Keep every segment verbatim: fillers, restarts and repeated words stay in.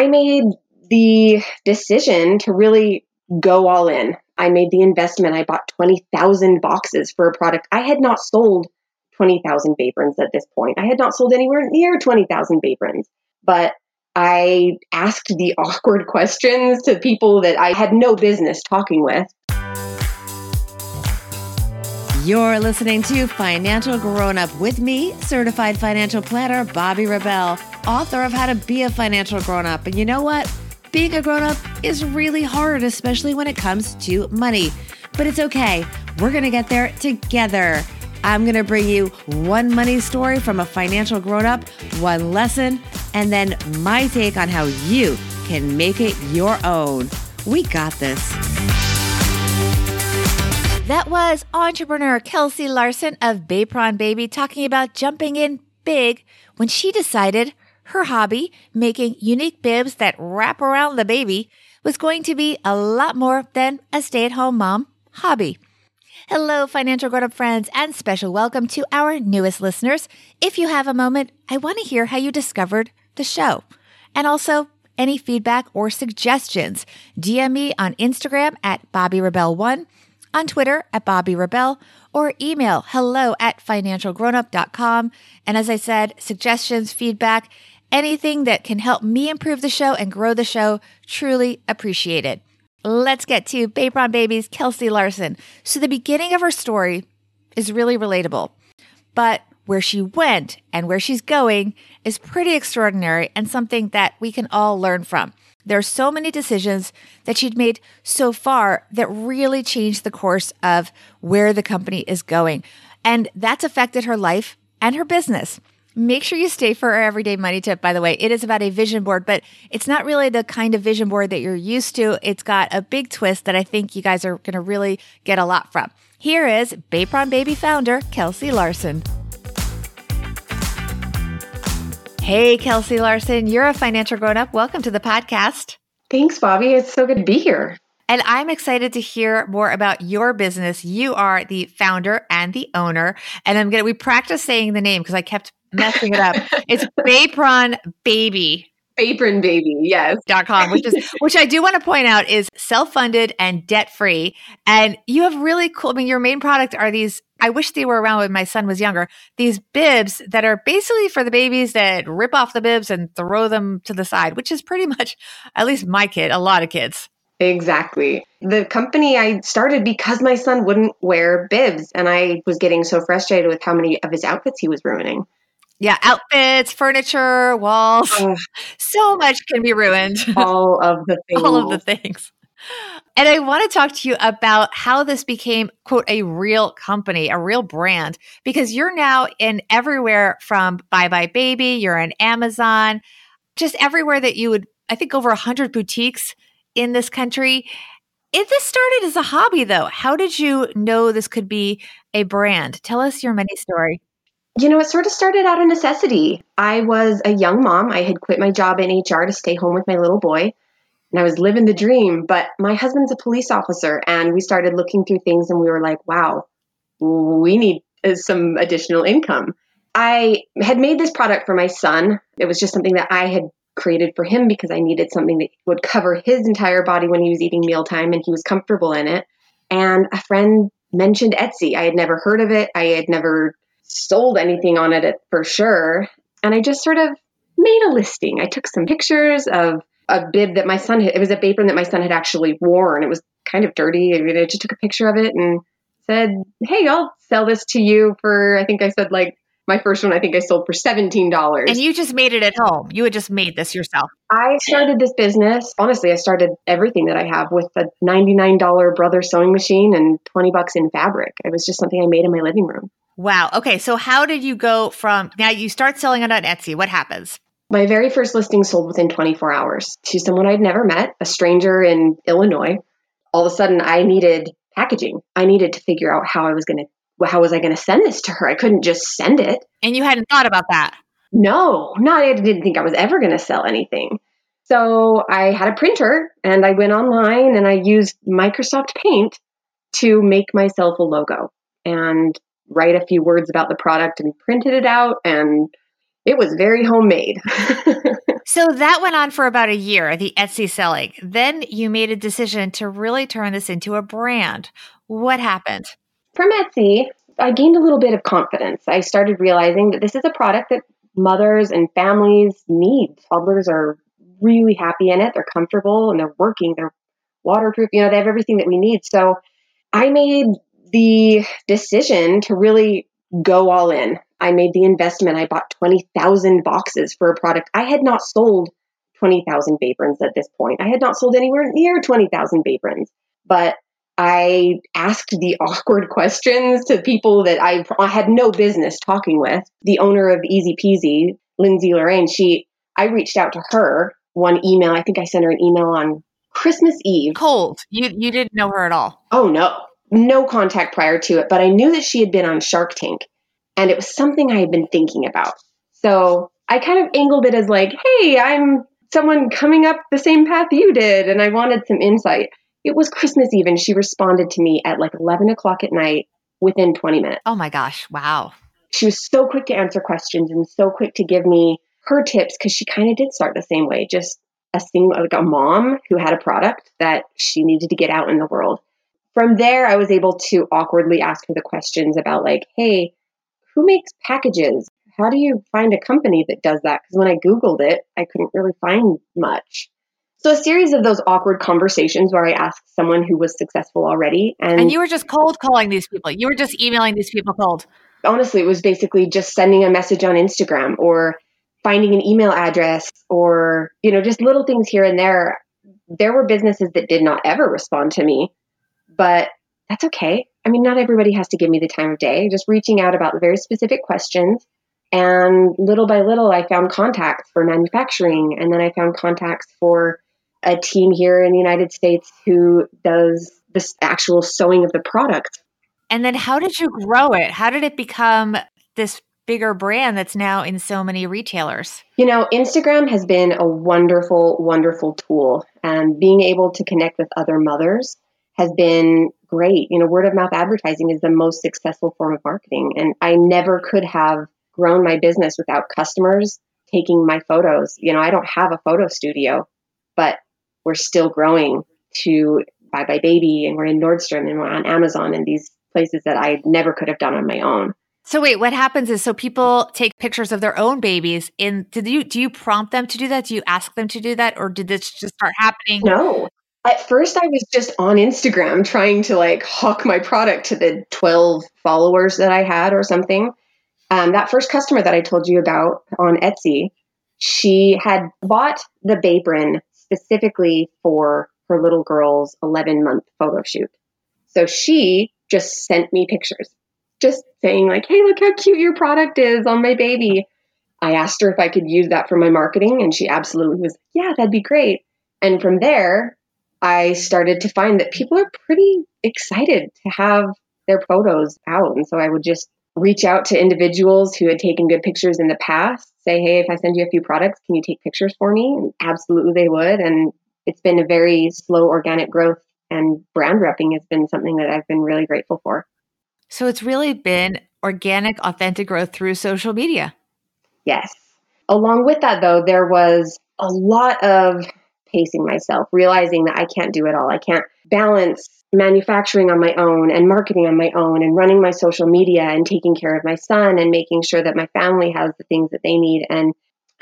I made the decision to really go all in. I made the investment. I bought twenty thousand boxes for a product. I had not sold twenty thousand Baprons at this point. I had not sold anywhere near twenty thousand Baprons, but I asked the awkward questions to people that I had no business talking with. You're listening to Financial Grown Up with me, certified financial planner, Bobbi Rebell, author of How to Be a Financial Grown Up. And you know what? Being a grown up is really hard, especially when it comes to money, but it's okay. We're going to get there together. I'm going to bring you one money story from a financial grown up, one lesson, and then my take on how you can make it your own. We got this. That was entrepreneur Kelsey Larson of Bapron Baby talking about jumping in big when she decided her hobby, making unique bibs that wrap around the baby, was going to be a lot more than a stay-at-home mom hobby. Hello, financial grown-up friends, and special welcome to our newest listeners. If you have a moment, I want to hear how you discovered the show. And also, any feedback or suggestions, D M me on Instagram at Bobbi Rebell one. On Twitter at Bobbi Rebell, or email hello at financial grown up dot com. And as I said, suggestions, feedback, anything that can help me improve the show and grow the show, truly appreciated. Let's get to Bapron Baby's Kelsey Larson. So the beginning of her story is really relatable, but where she went and where she's going is pretty extraordinary and something that we can all learn from. There are so many decisions that she'd made so far that really changed the course of where the company is going. And that's affected her life and her business. Make sure you stay for our Everyday Money Tip, by the way. It is about a vision board, but it's not really the kind of vision board that you're used to. It's got a big twist that I think you guys are going to really get a lot from. Here is Bapron Baby founder, Kelsey Larson. Hey, Kelsey Larson, you're a financial grown-up. Welcome to the podcast. Thanks, Bobbi. It's so good to be here. And I'm excited to hear more about your business. You are the founder and the owner. And I'm going to, we practiced saying the name because I kept messing it up. It's Bapron Baby. Bapron Baby, yes. Dot com, which is, which I do want to point out is self-funded and debt-free. And you have really cool, I mean, your main product are these, I wish they were around when my son was younger, these bibs that are basically for the babies that rip off the bibs and throw them to the side, which is pretty much, at least my kid, a lot of kids. Exactly. The company I started because my son wouldn't wear bibs. And I was getting so frustrated with how many of his outfits he was ruining. Yeah, outfits, furniture, walls, oh, so much can be ruined. All of the things. All of the things. And I want to talk to you about how this became, quote, a real company, a real brand, because you're now in everywhere from Bye Bye Baby, you're on Amazon, just everywhere that you would, I think over one hundred boutiques in this country. If this started as a hobby, though, how did you know this could be a brand? Tell us your money story. You know, it sort of started out of necessity. I was a young mom. I had quit my job in H R to stay home with my little boy, and I was living the dream. But my husband's a police officer, and we started looking through things, and we were like, wow, we need some additional income. I had made this product for my son. It was just something that I had created for him because I needed something that would cover his entire body when he was eating mealtime, and he was comfortable in it. And a friend mentioned Etsy. I had never heard of it. I had never sold anything on it for sure. And I just sort of made a listing. I took some pictures of a bib that my son had, it was a Bapron that my son had actually worn. It was kind of dirty. I mean, I just took a picture of it and said, hey, I'll sell this to you for, I think I said like my first one, I think I sold for seventeen dollars. And you just made it at home. You had just made this yourself. I started this business. Honestly, I started everything that I have with a ninety-nine dollars Brother sewing machine and twenty bucks in fabric. It was just something I made in my living room. Wow. Okay. So how did you go from, now you start selling it on Etsy. What happens? My very first listing sold within twenty-four hours to someone I'd never met, a stranger in Illinois. All of a sudden I needed packaging. I needed to figure out how I was going to, how was I going to send this to her? I couldn't just send it. And you hadn't thought about that? No, no, I didn't think I was ever going to sell anything. So I had a printer and I went online and I used Microsoft Paint to make myself a logo and write a few words about the product and printed it out. And it was very homemade. So that went on for about a year, the Etsy selling. Then you made a decision to really turn this into a brand. What happened? From Etsy, I gained a little bit of confidence. I started realizing that this is a product that mothers and families need. Toddlers are really happy in it. They're comfortable and they're working. They're waterproof. You know, they have everything that we need. So I made the decision to really go all in. I made the investment. I bought twenty thousand boxes for a product. I had not sold twenty thousand Baprons at this point. I had not sold anywhere near twenty thousand Baprons, but I asked the awkward questions to people that I, I had no business talking with. The owner of Easy Peasy, Lindsay Lorraine, she, I reached out to her one email. I think I sent her an email on Christmas Eve. Cold. You you didn't know her at all. Oh, no. No contact prior to it. But I knew that she had been on Shark Tank, and it was something I had been thinking about. So I kind of angled it as like, hey, I'm someone coming up the same path you did, and I wanted some insight. It was Christmas Eve, and she responded to me at like eleven o'clock at night within twenty minutes. Oh my gosh. Wow. She was so quick to answer questions and so quick to give me her tips, because she kind of did start the same way, just a thing like a mom who had a product that she needed to get out in the world. From there, I was able to awkwardly ask her the questions about like, hey, who makes packages? How do you find a company that does that? Because when I Googled it, I couldn't really find much. So a series of those awkward conversations where I asked someone who was successful already. And, and you were just cold calling these people. You were just emailing these people cold. Honestly, it was basically just sending a message on Instagram or finding an email address or, you know, just little things here and there. There were businesses that did not ever respond to me, but that's okay. I mean, not everybody has to give me the time of day. Just reaching out about very specific questions. And little by little, I found contacts for manufacturing. And then I found contacts for a team here in the United States who does the actual sewing of the product. And then how did you grow it? How did it become this bigger brand that's now in so many retailers? You know, Instagram has been a wonderful, wonderful tool. And being able to connect with other mothers has been great. You know, word of mouth advertising is the most successful form of marketing. And I never could have grown my business without customers taking my photos. You know, I don't have a photo studio, but we're still growing to Bye Bye Baby, and we're in Nordstrom, and we're on Amazon, and these places that I never could have done on my own. So wait, what happens is, so people take pictures of their own babies, and did you do you prompt them to do that? Do you ask them to do that, or did this just start happening? No. At first, I was just on Instagram trying to like hawk my product to the twelve followers that I had or something. Um, that first customer that I told you about on Etsy, she had bought the Bapron specifically for her little girl's eleven month photo shoot. So she just sent me pictures, just saying like, hey, look how cute your product is on my baby. I asked her if I could use that for my marketing, and she absolutely was, yeah, that'd be great. And from there, I started to find that people are pretty excited to have their photos out. And so I would just reach out to individuals who had taken good pictures in the past, say, hey, if I send you a few products, can you take pictures for me? And absolutely they would. And it's been a very slow organic growth, and brand repping has been something that I've been really grateful for. So it's really been organic, authentic growth through social media. Yes. Along with that, though, there was a lot of pacing myself, realizing that I can't do it all. I can't balance manufacturing on my own and marketing on my own and running my social media and taking care of my son and making sure that my family has the things that they need. And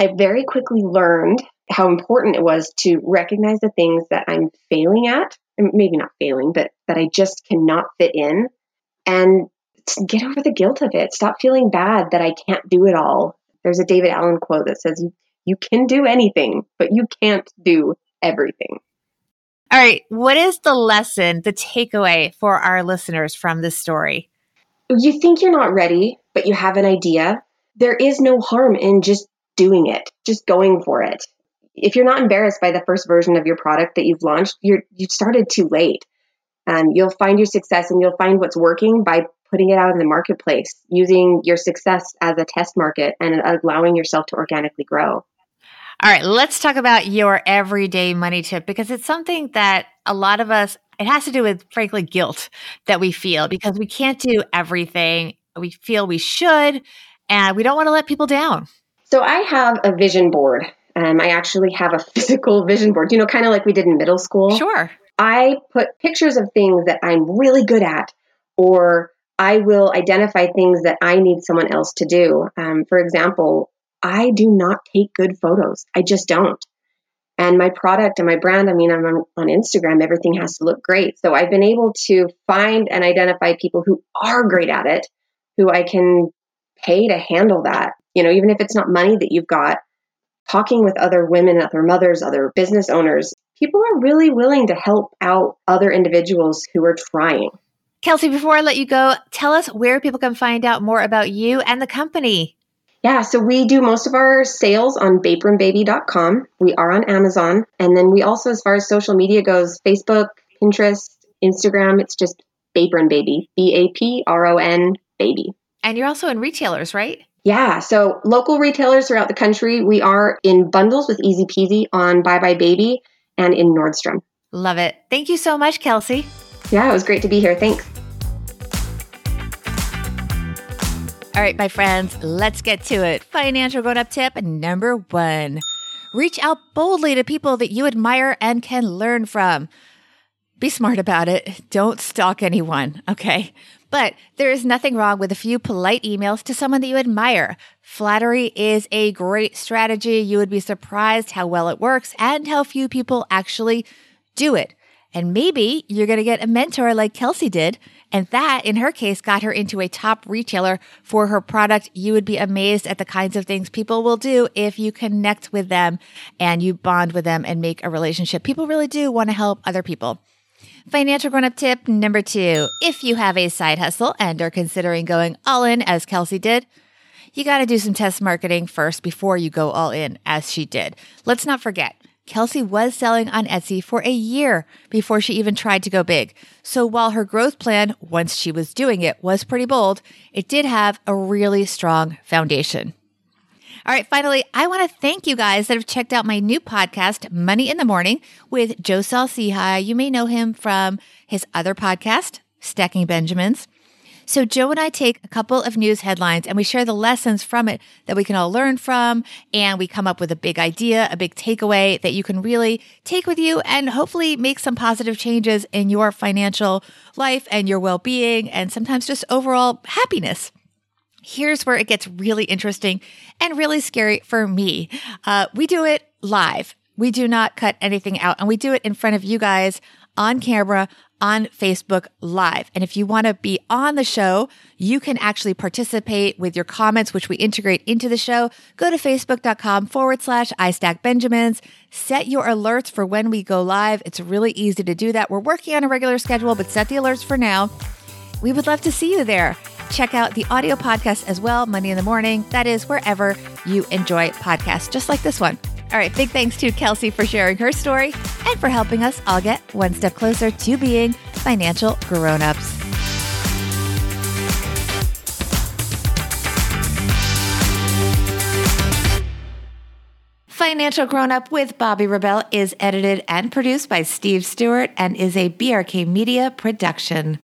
I very quickly learned how important it was to recognize the things that I'm failing at, and maybe not failing, but that I just cannot fit in, and get over the guilt of it. Stop feeling bad that I can't do it all. There's a David Allen quote that says, you can do anything, but you can't do everything. All right. What is the lesson, the takeaway for our listeners from this story? You think you're not ready, but you have an idea. There is no harm in just doing it, just going for it. If you're not embarrassed by the first version of your product that you've launched, you're, you started too late. Um, you'll find your success, and you'll find what's working by putting it out in the marketplace, using your success as a test market and allowing yourself to organically grow. All right, let's talk about your everyday money tip, because it's something that a lot of us, it has to do with, frankly, guilt that we feel because we can't do everything. We feel we should, and we don't want to let people down. So I have a vision board. Um, I actually have a physical vision board, you know, kind of like we did in middle school. Sure. I put pictures of things that I'm really good at, or I will identify things that I need someone else to do. Um, for example, I do not take good photos. I just don't. And my product and my brand, I mean, I'm on, on Instagram, everything has to look great. So I've been able to find and identify people who are great at it, who I can pay to handle that. You know, even if it's not money that you've got, talking with other women, other mothers, other business owners, people are really willing to help out other individuals who are trying. Kelsey, before I let you go, tell us where people can find out more about you and the company. Yeah, so we do most of our sales on bapron baby dot com. We are on Amazon. And then we also, as far as social media goes, Facebook, Pinterest, Instagram, it's just Bapron Baby, B A P R O N Baby. And you're also in retailers, right? Yeah, so local retailers throughout the country. We are in bundles with Easy Peasy on Bye Bye Baby and in Nordstrom. Love it. Thank you so much, Kelsey. Yeah, it was great to be here. Thanks. All right, my friends, let's get to it. Financial grown-up tip number one. Reach out boldly to people that you admire and can learn from. Be smart about it. Don't stalk anyone, okay? But there is nothing wrong with a few polite emails to someone that you admire. Flattery is a great strategy. You would be surprised how well it works and how few people actually do it. And maybe you're going to get a mentor like Kelsey did, and that, in her case, got her into a top retailer for her product. You would be amazed at the kinds of things people will do if you connect with them and you bond with them and make a relationship. People really do want to help other people. Financial grown-up tip number two. If you have a side hustle and are considering going all in as Kelsey did, you got to do some test marketing first before you go all in as she did. Let's not forget, Kelsey was selling on Etsy for a year before she even tried to go big. So while her growth plan, once she was doing it, was pretty bold, it did have a really strong foundation. All right, finally, I want to thank you guys that have checked out my new podcast, Money in the Morning, with Joe Saul-Sehy. You may know him from his other podcast, Stacking Benjamins. So Joe and I take a couple of news headlines and we share the lessons from it that we can all learn from, and we come up with a big idea, a big takeaway that you can really take with you and hopefully make some positive changes in your financial life and your well-being and sometimes just overall happiness. Here's where it gets really interesting and really scary for me. Uh, we do it live. We do not cut anything out, and we do it in front of you guys on camera, on Facebook Live. And if you want to be on the show, you can actually participate with your comments, which we integrate into the show. Go to facebook.com forward slash iStackBenjamins. Set your alerts for when we go live. It's really easy to do that. We're working on a regular schedule, but set the alerts for now. We would love to see you there. Check out the audio podcast as well, Monday in the Morning. That is wherever you enjoy podcasts, just like this one. All right, big thanks to Kelsey for sharing her story and for helping us all get one step closer to being financial grown-ups. Financial Grown-Up with Bobbi Rebell is edited and produced by Steve Stewart and is a B R K Media production.